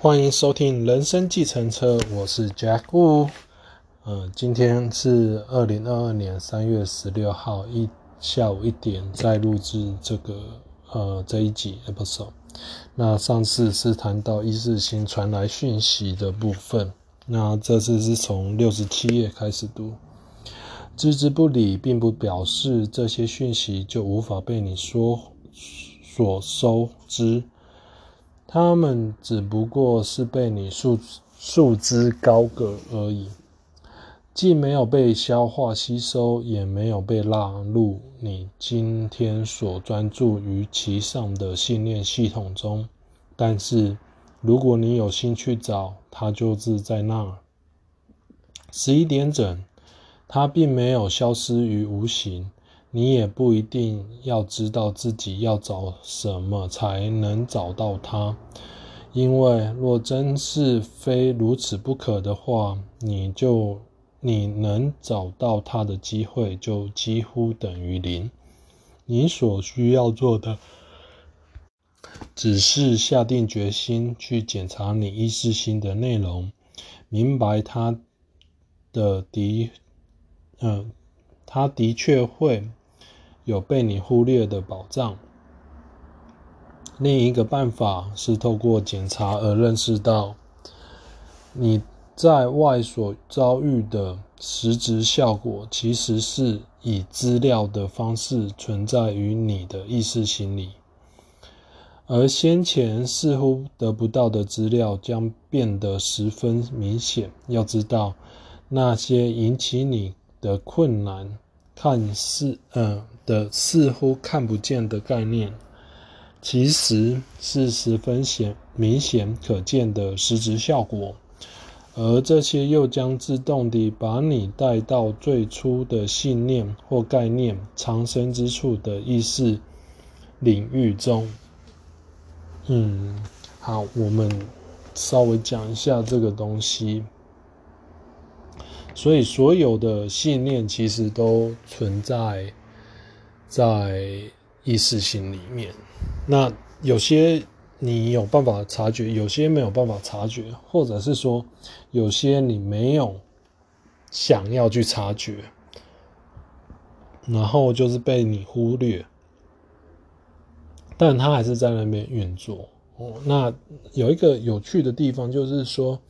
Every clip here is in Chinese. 欢迎收听人生计程车，我是 Jack Wu。今天是2022年3月16号下午1点再录制这一集 episode。 那上次是谈到意识型传来讯息的部分，那这次是从67页开始读。置之不理并不表示这些讯息就无法被你所收知，他们只不过是被你束之高阁而已，既没有被消化吸收，也没有被纳入你今天所专注于其上的信念系统中。但是如果你有心去找，它就是在那儿。11点整，它并没有消失于无形，你也不一定要知道自己要找什么才能找到它，因为若真是非如此不可的话，你能找到它的机会就几乎等于0。你所需要做的只是下定决心去检查你意识心的内容，明白它的确会有被你忽略的宝藏。另一个办法是透过检查而认识到你在外所遭遇的实质效果，其实是以资料的方式存在于你的意识心里，而先前似乎得不到的资料将变得十分明显。要知道，那些引起你的困难似乎看不见的概念，其实是十分明显可见的实质效果，而这些又将自动地把你带到最初的信念或概念藏身之处的意识领域中。好，我们稍微讲一下这个东西。所以所有的信念其实都存在在意识心里面，那有些你有办法察觉，有些没有办法察觉，或者是说有些你没有想要去察觉，然后就是被你忽略，但它还是在那边运作。那有一个有趣的地方就是说，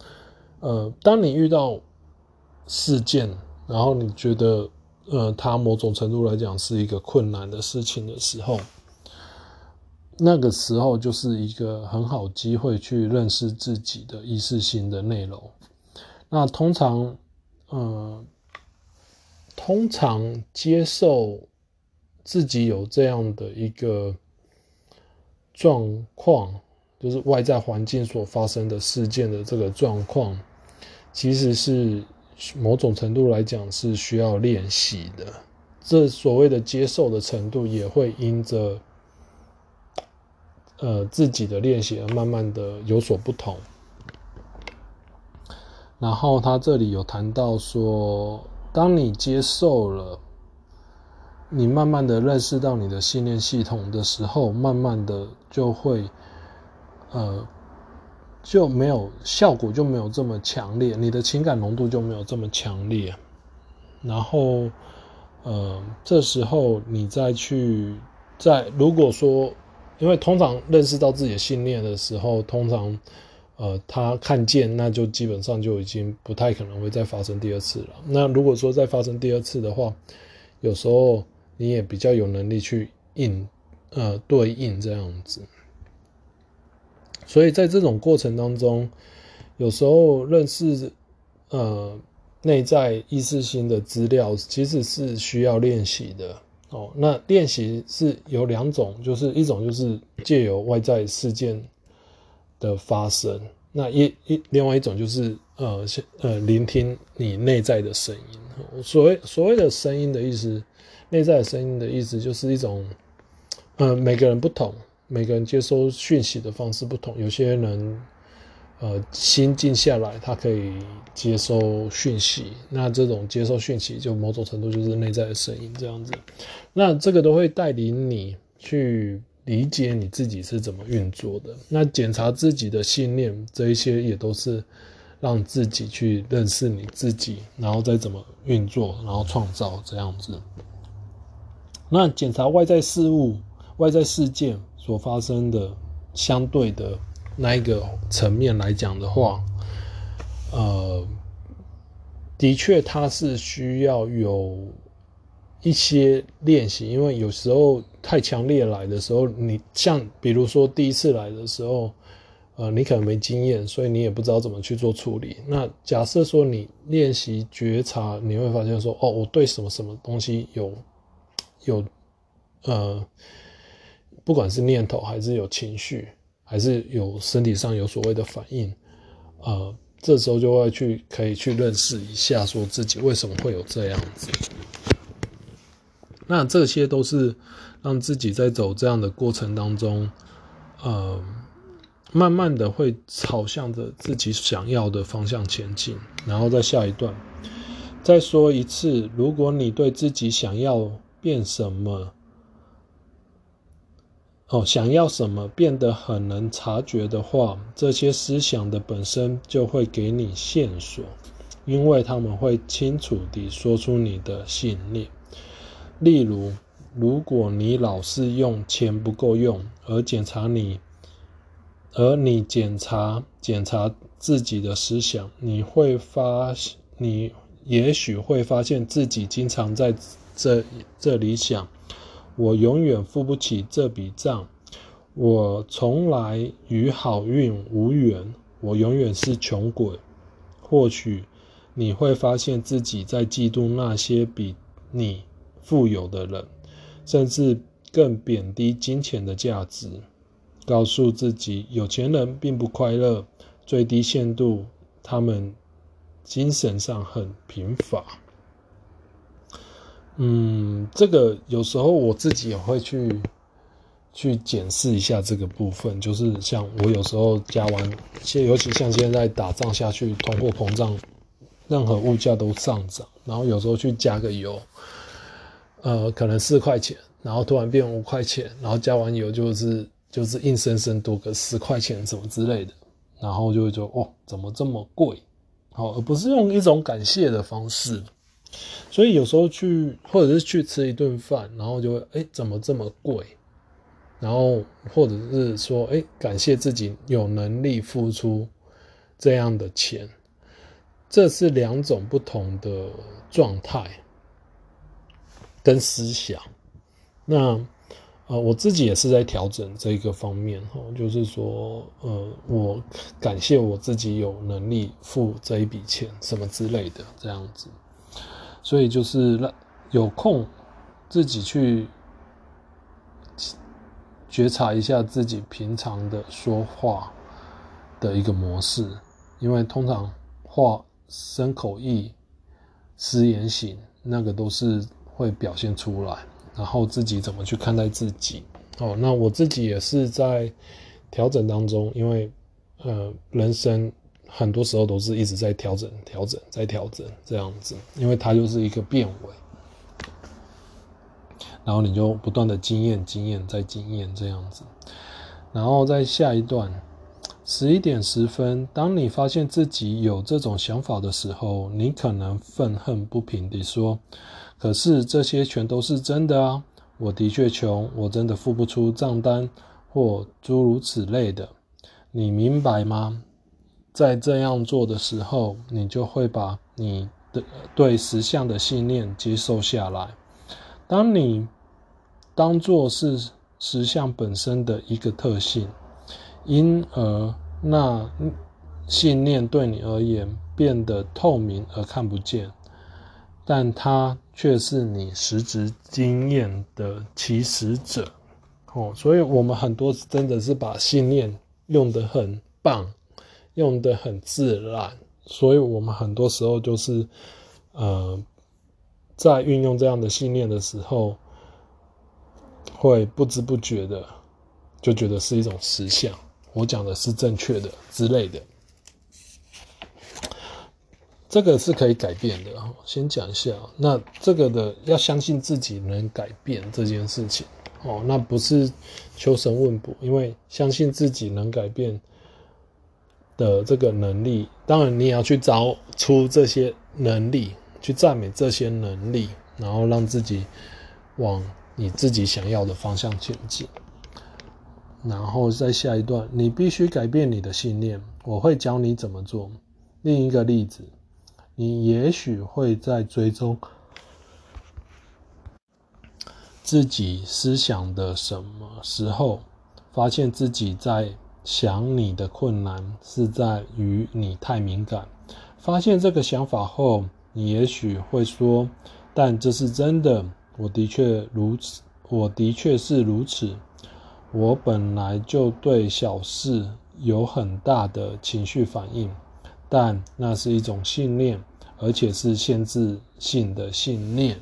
当你遇到事件，然后你觉得它某种程度来讲是一个困难的事情的时候，那个时候就是一个很好机会去认识自己的意识心的内容。那通常接受自己有这样的一个状况，就是外在环境所发生的事件的这个状况，其实是某种程度来讲是需要练习的。这所谓的接受的程度也会因着自己的练习而慢慢的有所不同。然后他这里有谈到说，当你接受了，你慢慢的认识到你的信念系统的时候，慢慢的就会就没有效果，就没有这么强烈，你的情感浓度就没有这么强烈。然后这时候你再去如果说，因为通常认识到自己的信念的时候，通常他看见，那就基本上就已经不太可能会再发生第二次了。那如果说再发生第二次的话，有时候你也比较有能力去对应这样子。所以在这种过程当中，有时候认识内在意识心的资料其实是需要练习的。那练习是有两种，就是一种就是藉由外在事件的发生，那另外一种就是聆听你内在的声音。所谓的声音的意思，内在的声音的意思就是一种每个人不同，每个人接收讯息的方式不同，有些人心静下来，他可以接收讯息，那这种接收讯息就某种程度就是内在的声音这样子。那这个都会带领你去理解你自己是怎么运作的。那检查自己的信念，这一些也都是让自己去认识你自己，然后再怎么运作，然后创造这样子。那检查外在事物、外在事件所发生的相对的那一个层面来讲的话，的确它是需要有一些练习，因为有时候太强烈来的时候，你像比如说第一次来的时候，你可能没经验，所以你也不知道怎么去做处理。那假设说你练习觉察，你会发现说，哦，我对什么什么东西有不管是念头还是有情绪，还是有身体上有所谓的反应，这时候就会可以去认识一下，说自己为什么会有这样子。那这些都是让自己在走这样的过程当中，慢慢的会朝向着自己想要的方向前进。然后在下一段再说一次，如果你对自己想要变什么，想要什么变得很能察觉的话，这些思想的本身就会给你线索，因为他们会清楚地说出你的信念。例如，如果你老是用钱不够用，而你检查自己的思想，你也许会发现自己经常在这里想，我永远付不起这笔账，我从来与好运无缘，我永远是穷鬼。或许你会发现自己在嫉妒那些比你富有的人，甚至更贬低金钱的价值。告诉自己，有钱人并不快乐，最低限度他们精神上很贫乏。这个有时候我自己也会去检视一下这个部分，就是像我有时候加完，尤其像现在打仗下去，通货膨胀，任何物价都上涨，然后有时候去加个油，可能4块钱，然后突然变5块钱，然后加完油就是硬生生多个10块钱什么之类的，然后就会觉得怎么这么贵，而不是用一种感谢的方式。所以有时候或者是去吃一顿饭，然后就会怎么这么贵，然后或者是说感谢自己有能力付出这样的钱，这是两种不同的状态跟思想。那我自己也是在调整这个方面，就是说我感谢我自己有能力付这一笔钱什么之类的这样子。所以就是有空自己去觉察一下自己平常的说话的一个模式，因为通常话身口意思言行那个都是会表现出来，然后自己怎么去看待自己。那我自己也是在调整当中，因为人生很多时候都是一直在调整再调整这样子，因为它就是一个变位，然后你就不断的经验再经验这样子。然后在下一段11点10分，当你发现自己有这种想法的时候，你可能愤恨不平地说，可是这些全都是真的啊，我的确穷，我真的付不出账单或诸如此类的，你明白吗？在这样做的时候，你就会把你对实相的信念接受下来。当你当作是实相本身的一个特性，因而那信念对你而言变得透明而看不见，但它却是你实质经验的起始者。所以我们很多真的是把信念用得很棒，用得很自然，所以我们很多时候就是在运用这样的信念的时候，会不知不觉的就觉得是一种实相，我讲的是正确的之类的。这个是可以改变的，先讲一下。那这个的要相信自己能改变这件事情，哦，那不是求神问卜，因为相信自己能改变的这个能力，当然你也要去找出这些能力，去赞美这些能力，然后让自己往你自己想要的方向前进。然后在下一段，你必须改变你的信念，我会教你怎么做。另一个例子，你也许会在追踪自己思想的什么时候，发现自己在想你的困难是在于你太敏感。发现这个想法后，你也许会说，但这是真的，我的确是如此。我本来就对小事有很大的情绪反应，但那是一种信念，而且是限制性的信念。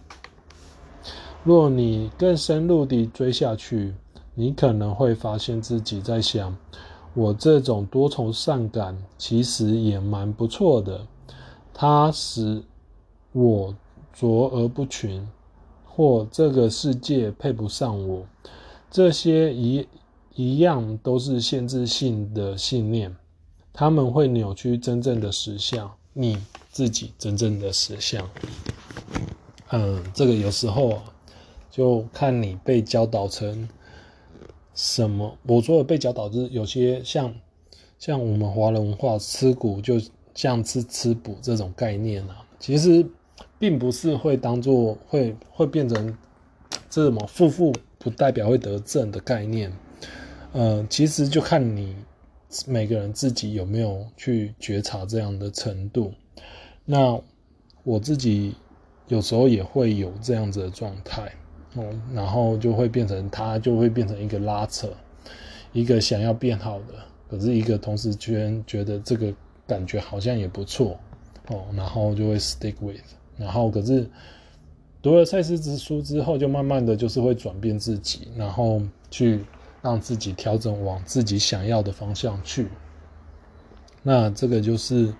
若你更深入地追下去，你可能会发现自己在想，我这种多愁善感其实也蛮不错的，它使我卓而不群，或这个世界配不上我。这些一样都是限制性的信念，他们会扭曲真正的实相，你自己真正的实相。这个有时候就看你被教导成什么。我说的被教导就是有些像我们华人文化吃苦就像吃补这种概念啊，其实并不是会当作会变成这种负不代表会得正的概念。其实就看你每个人自己有没有去觉察这样的程度。那我自己有时候也会有这样子的状态，然后就会变成它就会变成一个拉扯，一个想要变好的，可是一个同时觉得这个感觉好像也不错，然后就会 stick with， 然后可是读了赛斯之书之后，就慢慢的就是会转变自己，然后去让自己调整往自己想要的方向去。那这个就是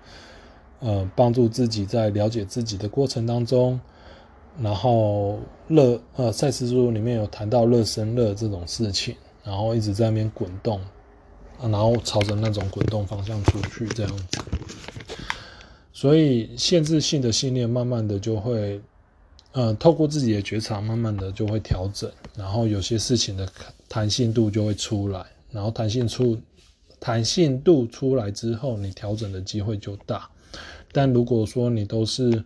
帮助自己在了解自己的过程当中，然后赛斯书里面有谈到热生热这种事情，然后一直在那边滚动，然后朝着那种滚动方向出去这样子。所以限制性的信念慢慢的就会透过自己的觉察，慢慢的就会调整，然后有些事情的弹性度就会出来，然后弹性度出来之后，你调整的机会就大。但如果说你都是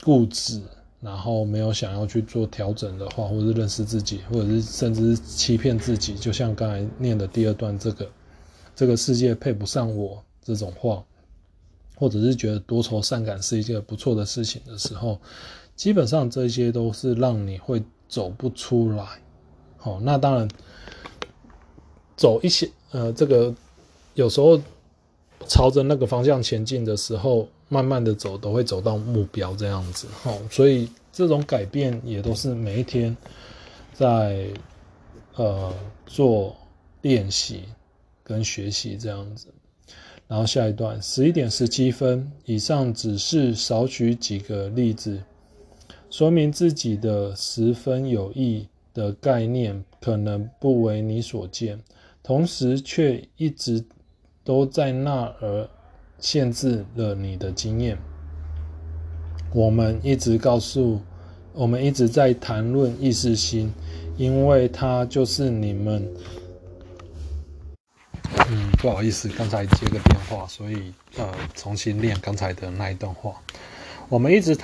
固执，然后没有想要去做调整的话，或是认识自己，或者是甚至是欺骗自己，就像刚才念的第二段这个世界配不上我这种话，或者是觉得多愁善感是一件不错的事情的时候，基本上这些都是让你会走不出来。好，那当然走一些这个有时候朝着那个方向前进的时候，慢慢的走都会走到目标这样子。好，所以这种改变也都是每一天在做练习跟学习这样子。然后下一段 11:17，以上只是少许几个例子，说明自己的十分有益的概念可能不为你所见，同时却一直都在那儿限制了你的经验。我们一直在谈论意识心，因为它就是你们不好意思，刚才接个电话，所以重新练刚才的那一段话。我们一直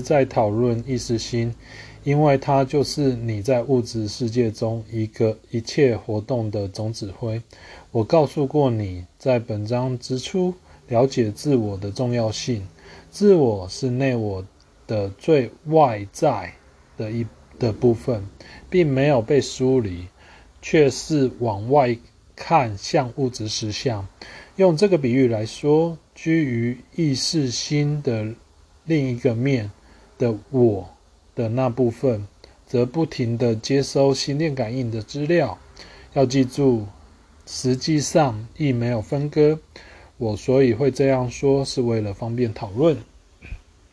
在讨论意识心，因为它就是你在物质世界中一切活动的总指挥。我告诉过你，在本章之初，了解自我的重要性。自我是内我的最外在的部分，并没有被梳理，却是往外看向物质实相。用这个比喻来说，居于意识心的另一个面的我的那部分，则不停地接收心电感应的资料。要记住，实际上亦没有分割。我所以会这样说，是为了方便讨论。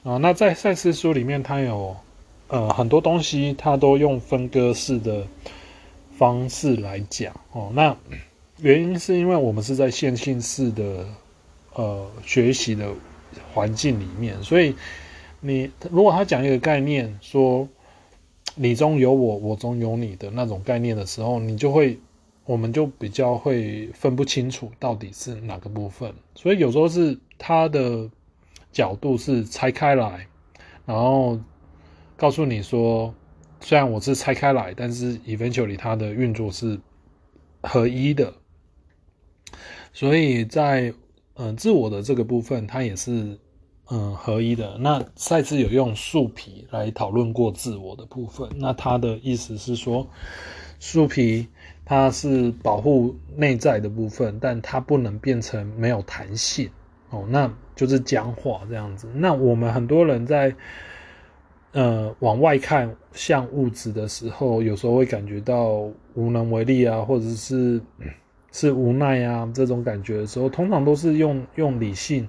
那在赛斯书里面，它有很多东西它都用分割式的方式来讲哦。那原因是因为我们是在线性式的学习的环境里面，所以你如果他讲一个概念说你中有我，我中有你的那种概念的时候，我们就比较会分不清楚到底是哪个部分，所以有时候是他的角度是拆开来，然后告诉你说虽然我是拆开来，但是 eventually 它的运作是合一的，所以在自我的这个部分它也是合一的。那赛斯有用树皮来讨论过自我的部分，那他的意思是说树皮它是保护内在的部分，但它不能变成没有弹性哦，那就是僵化这样子。那我们很多人在往外看像物质的时候，有时候会感觉到无能为力啊，或者是无奈啊，这种感觉的时候，通常都是用理性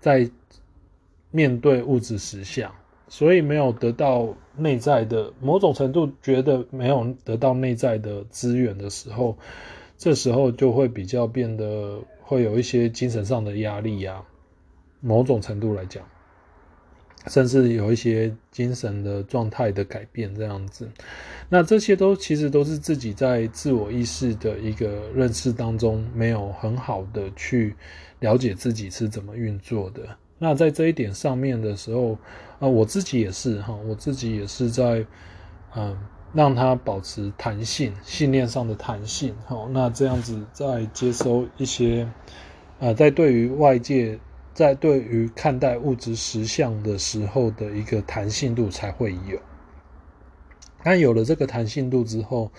在面对物质实相，所以没有得到内在的某种程度，觉得没有得到内在的资源的时候，这时候就会比较变得会有一些精神上的压力啊，某种程度来讲甚至有一些精神的状态的改变这样子。那这些其实都是自己在自我意识的一个认识当中没有很好的去了解自己是怎么运作的。那在这一点上面的时候我自己也是在让它保持弹性，信念上的弹性那这样子在接收一些在对于外界在对于看待物质实相的时候的一个弹性度才会有。那有了这个弹性度之后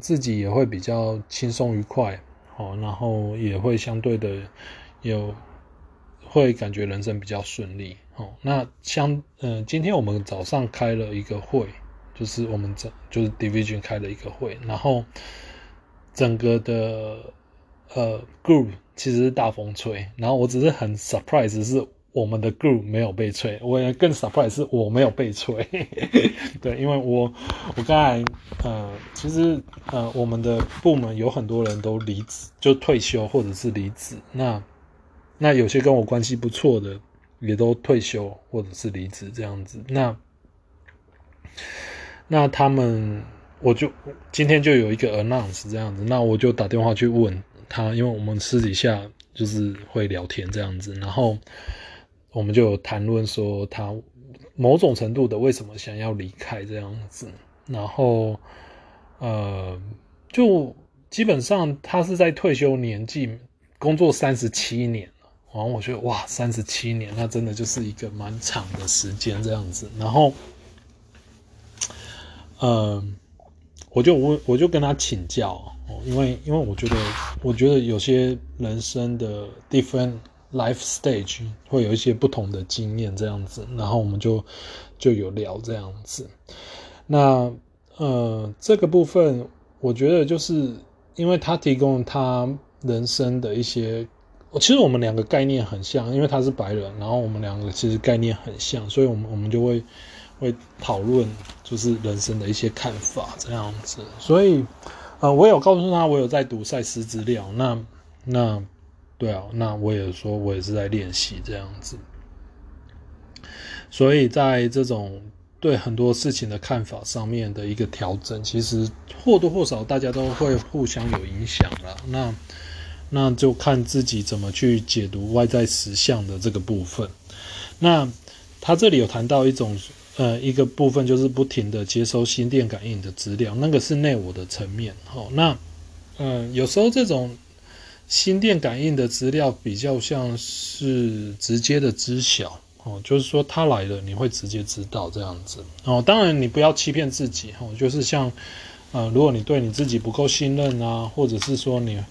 自己也会比较轻松愉快然后也会相对的会感觉人生比较顺利那今天我们早上开了一个会，就是我们Division 开了一个会，然后整个的group 其实是大风吹，然后我只是很 surprise 是我们的 group 没有被吹，我也更 surprise 是我没有被吹对，因为我刚才其实我们的部门有很多人都离职，就退休或者是离职，那有些跟我关系不错的也都退休或者是离职这样子。那他们我就今天就有一个 announce 这样子，那我就打电话去问他，因为我们私底下就是会聊天这样子，然后我们就有谈论说他某种程度的为什么想要离开这样子，然后就基本上他是在退休年纪工作37年了，然后我觉得哇37年那真的就是一个蛮长的时间这样子，然后我就跟他请教因为我觉得有些人生的 different life stage 会有一些不同的经验这样子，然后我们就有聊这样子。那这个部分我觉得就是因为他提供他人生的一些，其实我们两个概念很像，因为他是白人，然后我们两个其实概念很像，所以我们就会讨论就是人生的一些看法这样子。所以我有告诉他我有在读赛斯资料，那对啊，那我也说我也是在练习这样子，所以在这种对很多事情的看法上面的一个调整，其实或多或少大家都会互相有影响啦。那就看自己怎么去解读外在实相的这个部分。那他这里有谈到一个部分，就是不停的接收心电感应的资料，那个是内我的层面那有时候这种心电感应的资料比较像是直接的知晓就是说他来了你会直接知道这样子当然你不要欺骗自己就是像如果你对你自己不够信任啊，或者是说你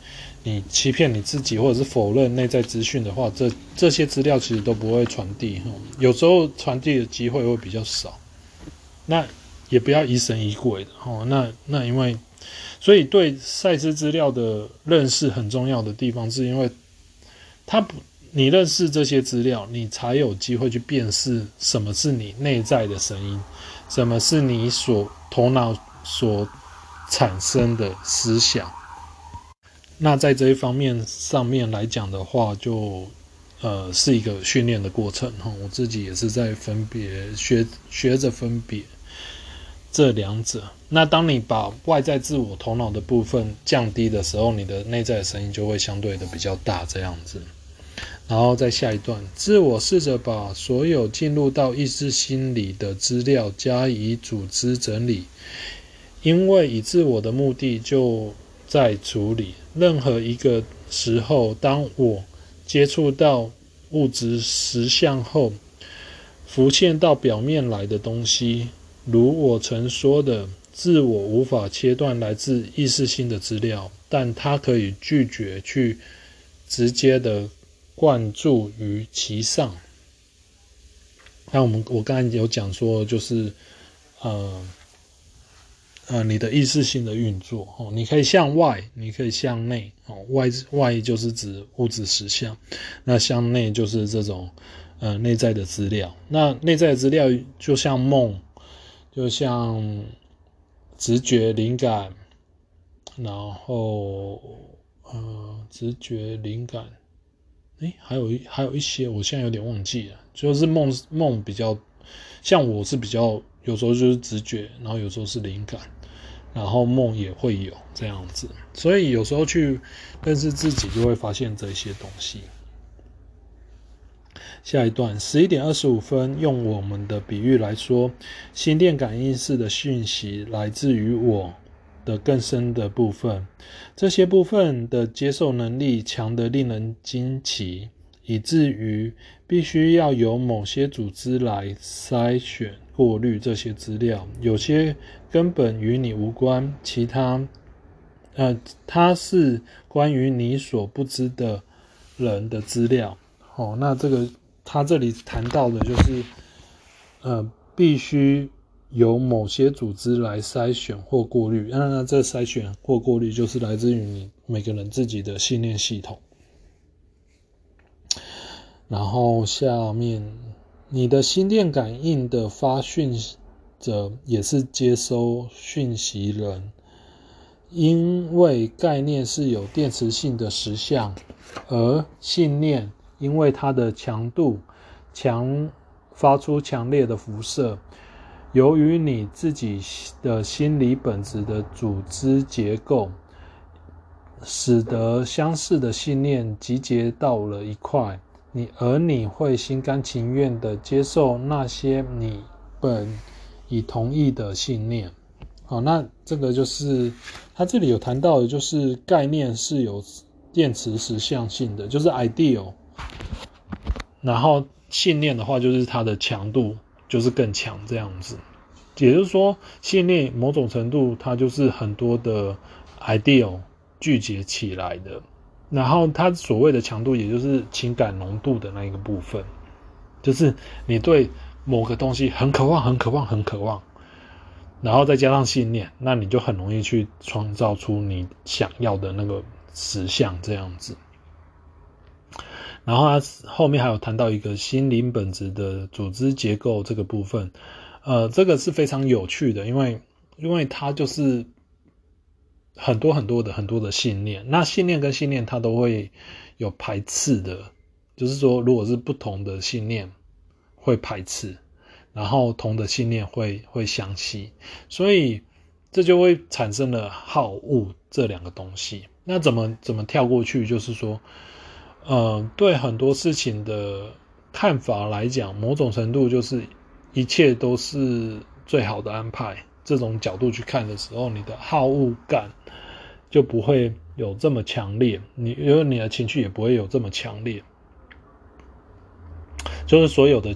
欺骗你自己，或者是否认内在资讯的话，这些资料其实都不会传递有时候传递的机会会比较少，那也不要疑神疑鬼的那因为所以对赛斯资料的认识很重要的地方是因为它不你认识这些资料，你才有机会去辨识什么是你内在的声音，什么是你所头脑所产生的思想。那在这一方面上面来讲的话，就是一个训练的过程。我自己也是在分别学着分别这两者。那当你把外在自我头脑的部分降低的时候，你的内在的声音就会相对的比较大这样子。然后在下一段，自我试着把所有进入到意识心理的资料加以组织整理，因为以自我的目的就在处理。任何一个时候，当我接触到物质实相后，浮现到表面来的东西，如我曾说的，自我无法切断来自意识性的资料，但它可以拒绝去直接的灌注于其上。那我刚才有讲说，就是你的意识性的运作，你可以向外，你可以向内，外就是指物质实相，那向内就是这种内在的资料。那内在的资料就像梦，就像直觉、灵感，然后直觉、灵感。还有一些我现在有点忘记了，就是梦比较像，我是比较有时候就是直觉，然后有时候是灵感，然后梦也会有这样子。所以有时候去认识自己，就会发现这些东西。下一段 11:25 用我们的比喻来说，心电感应式的讯息来自于我的更深的部分，这些部分的接受能力强得令人惊奇，以至于必须要由某些组织来筛选过滤这些资料，有些根本与你无关，其他它是关于你所不知的人的资料。那这个他这里谈到的就是必须由某些组织来筛选或过滤，那这筛选或过滤就是来自于你每个人自己的信念系统。然后下面，你的心电感应的发讯者也是接收讯息人，因为概念是有电磁性的实相，而信念因为它的强度发出强烈的辐射，由于你自己的心理本质的组织结构，使得相似的信念集结到了一块，而你会心甘情愿地接受那些你本已同意的信念。好，那这个就是他这里有谈到的，就是概念是有电磁实相性的，就是 ideal， 然后信念的话就是它的强度就是更强这样子。也就是说，信念某种程度它就是很多的 ideal 聚集起来的，然后它所谓的强度也就是情感浓度的那一个部分，就是你对某个东西很渴望很渴望很渴望，然后再加上信念，那你就很容易去创造出你想要的那个实相这样子。然后他后面还有谈到一个心灵本质的组织结构这个部分，这个是非常有趣的，因为它就是很多的信念，那信念跟信念它都会有排斥的，就是说如果是不同的信念会排斥，然后同的信念会相吸，所以这就会产生了好恶这两个东西。那怎么跳过去，就是说对很多事情的看法来讲，某种程度就是一切都是最好的安排，这种角度去看的时候，你的好恶感就不会有这么强烈，因为你的情绪也不会有这么强烈，就是所有的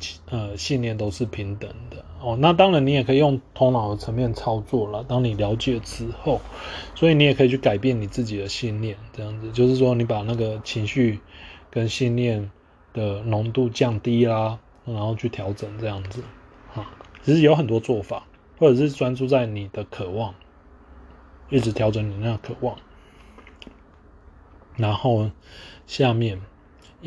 信念都是平等的。那当然你也可以用头脑的层面操作啦，当你了解之后，所以你也可以去改变你自己的信念这样子，就是说你把那个情绪跟信念的浓度降低啦，然后去调整这样子。其实有很多做法，或者是专注在你的渴望，一直调整你那渴望。然后下面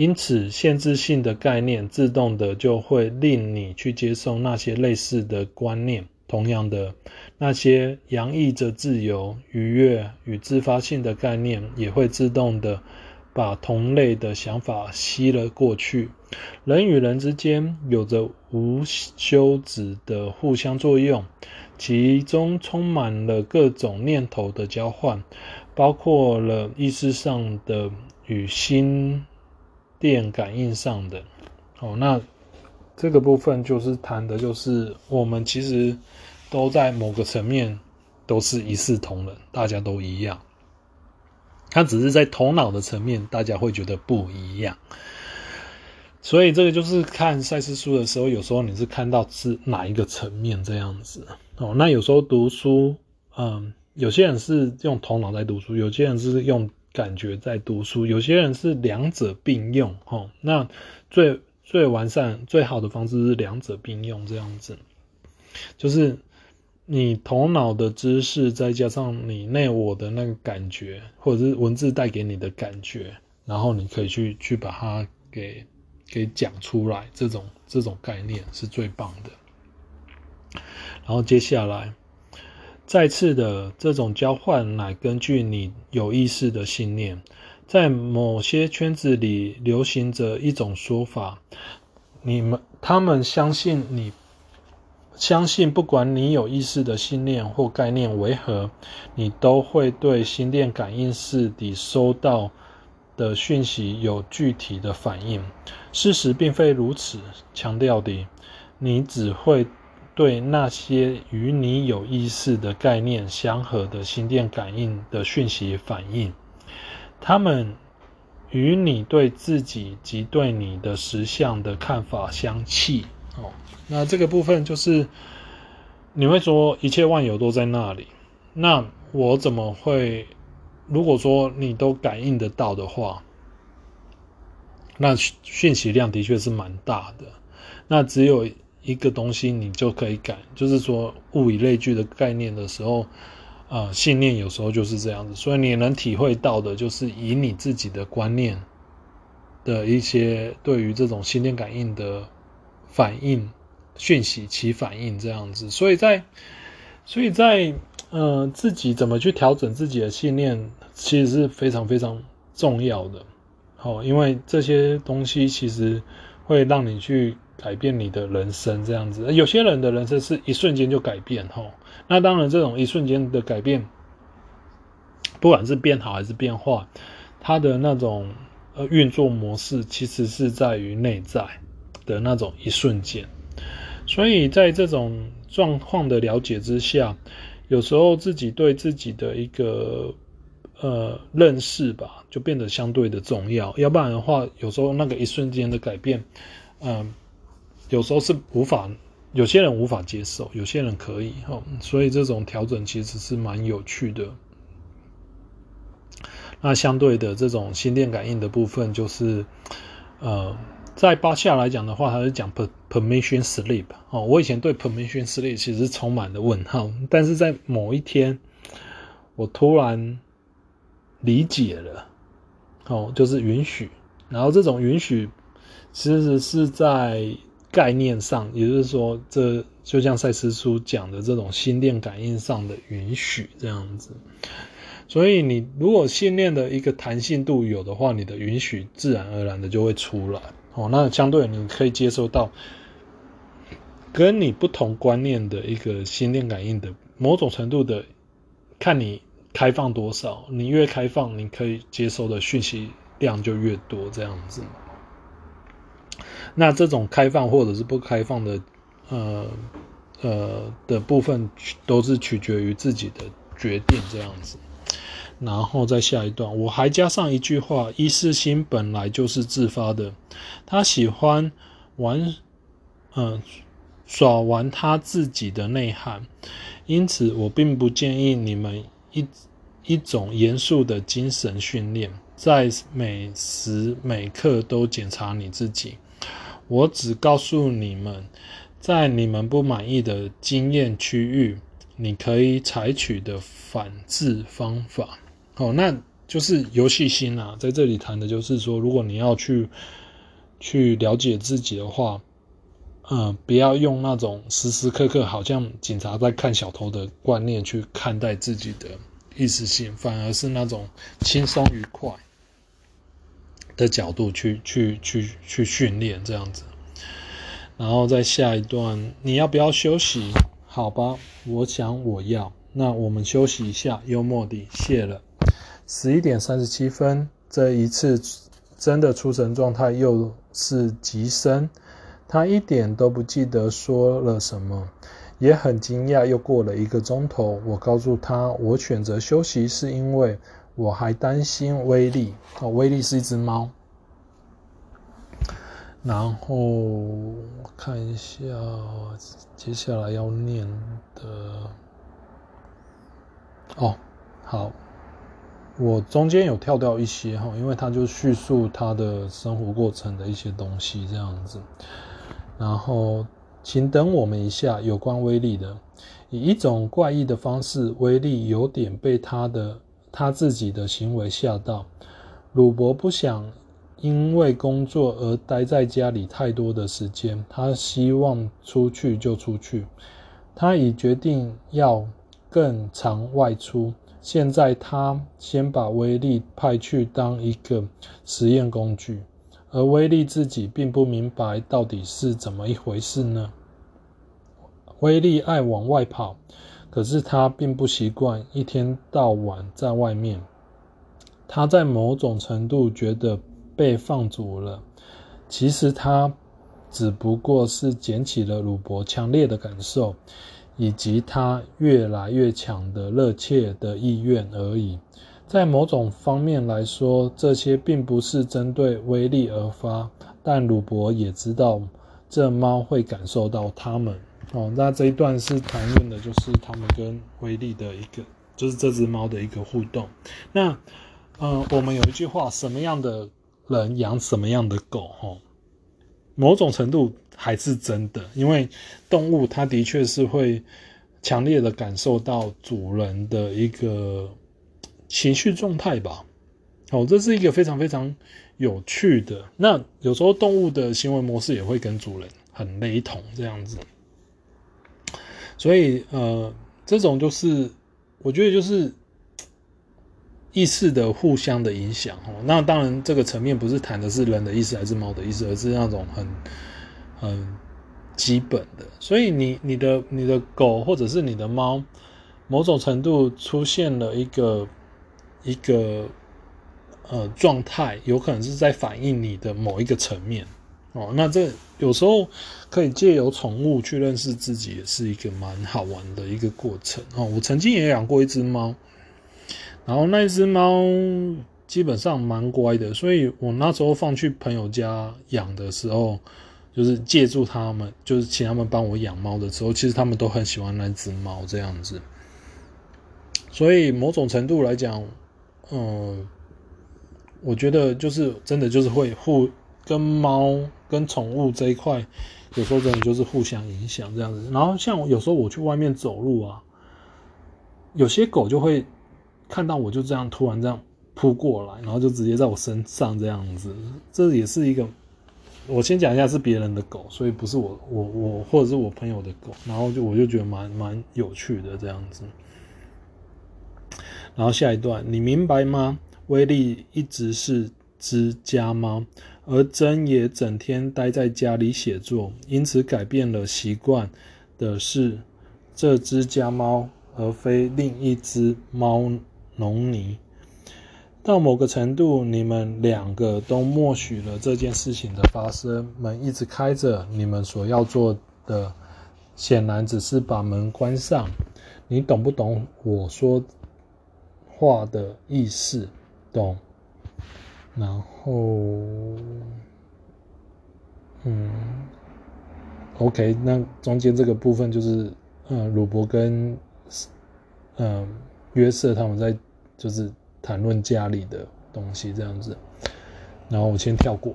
因此限制性的概念自动的就会令你去接受那些类似的观念。同样的，那些洋溢着自由、愉悦与自发性的概念也会自动的把同类的想法吸了过去。人与人之间有着无休止的互相作用，其中充满了各种念头的交换，包括了意识上的与心电感应上的。那这个部分就是谈的就是我们其实都在某个层面都是一视同仁，大家都一样，它只是在头脑的层面大家会觉得不一样。所以这个就是看赛斯书的时候，有时候你是看到是哪一个层面这样子。那有时候读书有些人是用头脑在读书，有些人是用感觉在读书，有些人是两者并用。那最完善最好的方式是两者并用这样子，就是你头脑的知识再加上你内我的那个感觉，或者是文字带给你的感觉，然后你可以去把它给讲出来，这种概念是最棒的。然后接下来再次的这种交换来根据你有意识的信念。在某些圈子里流行着一种说法，他们相信不管你有意识的信念或概念为何，你都会对心电感应室里收到的讯息有具体的反应。事实并非如此，强调的，你只会对那些与你有意识的概念相合的心电感应的讯息反应。他们与你对自己及对你的实相的看法相契。那这个部分就是你会说一切万有都在那里，那我怎么会，如果说你都感应得到的话，那讯息量的确是蛮大的。那只有一个东西你就可以感，就是说物以类聚的概念的时候，信念有时候就是这样子。所以你能体会到的就是以你自己的观念的一些对于这种心电感应的反应讯息其反应这样子。所以在自己怎么去调整自己的信念其实是非常非常重要的。因为这些东西其实会让你去改变你的人生这样子。有些人的人生是一瞬间就改变，那当然这种一瞬间的改变不管是变好还是变坏，它的那种运作模式其实是在于内在的那种一瞬间。所以在这种状况的了解之下，有时候自己对自己的一个认识吧，就变得相对的重要。要不然的话，有时候那个一瞬间的改变有时候是无法，有些人无法接受，有些人可以。所以这种调整其实是蛮有趣的。那相对的这种心电感应的部分就是在巴夏来讲的话，还是讲 permission sleep。我以前对 permission sleep 其实充满了问号，但是在某一天我突然理解了，就是允许。然后这种允许其实是在概念上，也就是说这就像赛斯书讲的这种心电感应上的允许这样子。所以你如果信念的一个弹性度有的话，你的允许自然而然的就会出来。那相对你可以接受到跟你不同观念的一个心电感应的某种程度的，看你开放多少，你越开放你可以接受的讯息量就越多这样子。那这种开放或者是不开放的的部分都是取决于自己的决定这样子。然后再下一段我还加上一句话，意识心本来就是自发的，他喜欢耍玩他自己的内涵，因此我并不建议你们一种严肃的精神训练，在每时每刻都检查你自己。我只告诉你们，在你们不满意的经验区域，你可以采取的反制方法。那就是游戏心啊，在这里谈的就是说，如果你要去了解自己的话，不要用那种时时刻刻好像警察在看小偷的观念去看待自己的意识性，反而是那种轻松愉快的角度去训练这样子。然后在下一段，你要不要休息？好吧，我想我要。那我们休息一下，幽默地谢了。11点37分，这一次真的出神状态又是极深，他一点都不记得说了什么，也很惊讶。又过了1个钟头，我告诉他，我选择休息是因为我还担心威力。威力是一只猫。然后看一下接下来要念的。哦，好，我中间有跳掉一些，因为他就叙述他的生活过程的一些东西这样子。然后，请等我们一下，有关威力的，以一种怪异的方式，威力有点被他自己的行为吓到。鲁伯不想因为工作而待在家里太多的时间，他希望出去就出去。他已决定要更常外出。现在他先把威力派去当一个实验工具。而威力自己并不明白到底是怎么一回事呢？威力爱往外跑，可是他并不习惯一天到晚在外面。他在某种程度觉得被放逐了，其实他只不过是捡起了鲁伯强烈的感受，以及他越来越强的热切的意愿而已。在某种方面来说，这些并不是针对威力而发，但鲁伯也知道这猫会感受到他们。那这一段是谈论的就是他们跟威力的一个，就是这只猫的一个互动。那我们有一句话，什么样的人养什么样的狗，某种程度还是真的，因为动物它的确是会强烈的感受到主人的一个情绪状态吧。这是一个非常非常有趣的。那有时候动物的行为模式也会跟主人很雷同这样子。所以这种就是我觉得就是意识的互相的影响。那当然这个层面不是谈的是人的意识还是猫的意识，而是那种很基本的。所以你的狗或者是你的猫某种程度出现了一个状态，有可能是在反映你的某一个层面。那这有时候可以借由宠物去认识自己，也是一个蛮好玩的一个过程。我曾经也养过一只猫，然后那只猫基本上蛮乖的，所以我那时候放去朋友家养的时候，就是借助他们，就是请他们帮我养猫的时候，其实他们都很喜欢那只猫这样子。所以某种程度来讲，我觉得就是真的就是会跟猫跟宠物这一块，有时候真的就是互相影响这样子。然后像有时候我去外面走路啊，有些狗就会看到我就这样突然这样扑过来，然后就直接在我身上这样子。这也是一个，我先讲一下是别人的狗，所以不是我或者是我朋友的狗，然后我就觉得蛮有趣的这样子。然后下一段，你明白吗？威力一直是只家猫，而珍也整天待在家里写作，因此改变了习惯的是这只家猫，而非另一只猫农尼。到某个程度，你们两个都默许了这件事情的发生，门一直开着，你们所要做的显然只是把门关上。你懂不懂我说话的意思？懂。然后OK， 那中间这个部分就是鲁伯跟约瑟他们在就是谈论家里的东西这样子。然后我先跳过。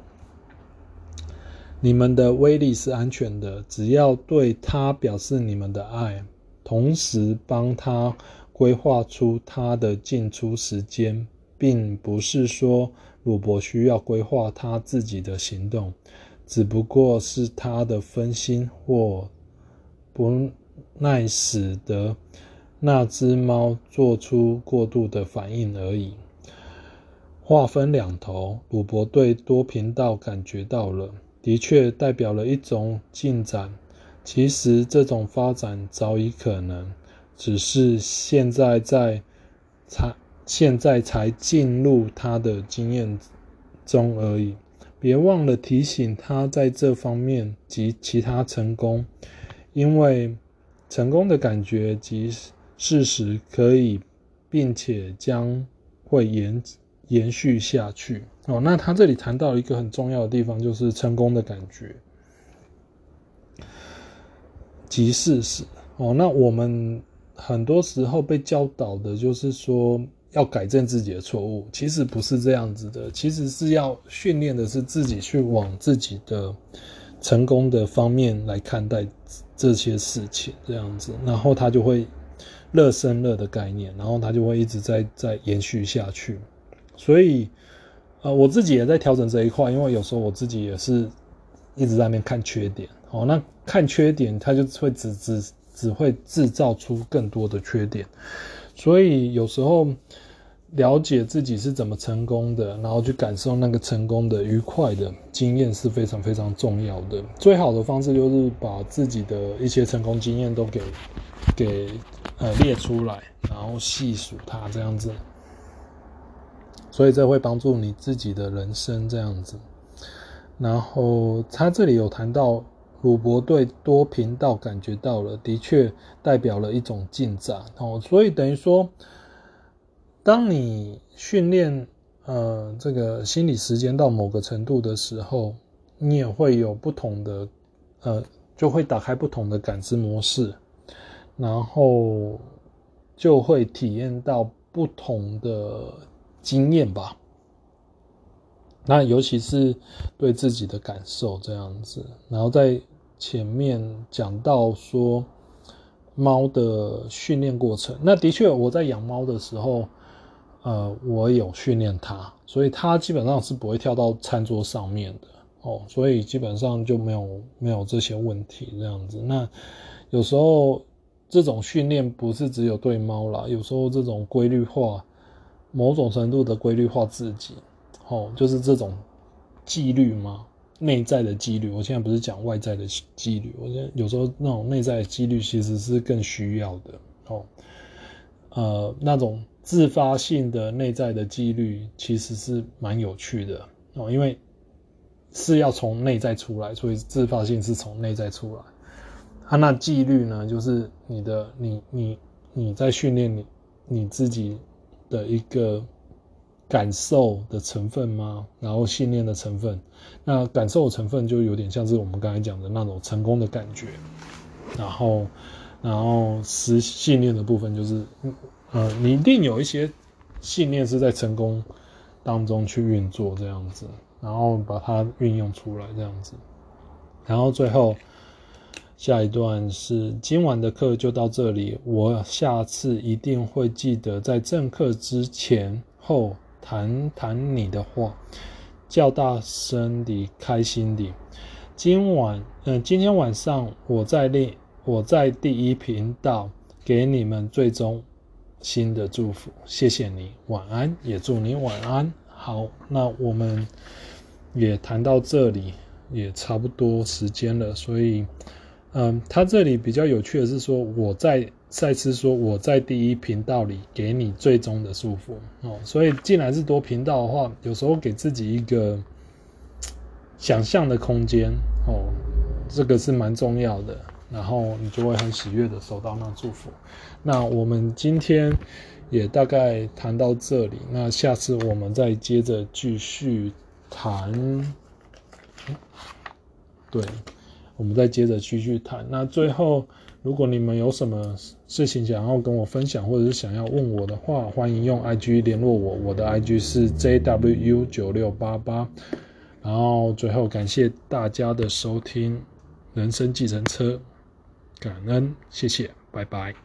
你们的威力是安全的，只要对他表示你们的爱，同时帮他规划出他的进出时间，并不是说鲁伯需要规划他自己的行动，只不过是他的分心或不耐使得那只猫做出过度的反应而已。话分两头，鲁伯对多频道感觉到了，的确代表了一种进展，其实这种发展早已可能，只是现在才进入他的经验中而已。别忘了提醒他在这方面及其他成功，因为成功的感觉及事实可以并且将会延续下去。那他这里谈到一个很重要的地方，就是成功的感觉及事实。那我们很多时候被教导的就是说要改正自己的错误，其实不是这样子的，其实是要训练的是自己去往自己的成功的方面来看待这些事情，这样子，然后他就会热身热的概念，然后他就会一直在延续下去。所以我自己也在调整这一块，因为有时候我自己也是一直在那边看缺点，那看缺点他就会只会制造出更多的缺点，所以有时候了解自己是怎么成功的，然后去感受那个成功的愉快的经验是非常非常重要的。最好的方式就是把自己的一些成功经验都给列出来，然后细数它，这样子，所以这会帮助你自己的人生，这样子。然后他这里有谈到鲁伯对多频道感觉到了，的确代表了一种进展，所以等于说当你训练这个心理时间到某个程度的时候，你也会有不同的就会打开不同的感知模式，然后就会体验到不同的经验吧，那尤其是对自己的感受，这样子。然后在前面讲到说猫的训练过程，那的确我在养猫的时候我有训练它，所以它基本上是不会跳到餐桌上面的所以基本上就没有这些问题，这样子。那有时候这种训练不是只有对猫啦，有时候这种规律化，某种程度的规律化自己就是这种纪律嘛，内在的纪律，我现在不是讲外在的纪律，我现在有时候那种内在的纪律其实是更需要的那种自发性的内在的纪律其实是蛮有趣的因为是要从内在出来，所以自发性是从内在出来那纪律呢，就是你在训练你自己的一个感受的成分吗，然后信念的成分，那感受的成分就有点像是我们刚才讲的那种成功的感觉，然后信念的部分就是你一定有一些信念是在成功当中去运作，这样子，然后把它运用出来，这样子。然后最后下一段是今晚的课就到这里，我下次一定会记得在正课之前后谈你的话，叫大声的，开心的。今天晚上我在第一频道给你们最终新的祝福，谢谢你，晚安，也祝你晚安。好，那我们也谈到这里，也差不多时间了，所以，他这里比较有趣的是说，我在第一频道里给你最终的祝福所以既然是多频道的话，有时候给自己一个想象的空间这个是蛮重要的，然后你就会很喜悦的收到那祝福。那我们今天也大概谈到这里，那下次我们再接着继续谈那最后如果你们有什么事情想要跟我分享，或者是想要问我的话，欢迎用 IG 联络我，我的 IG 是 JWU9688。 然后最后感谢大家的收听，人生计程车，感恩，谢谢，拜拜。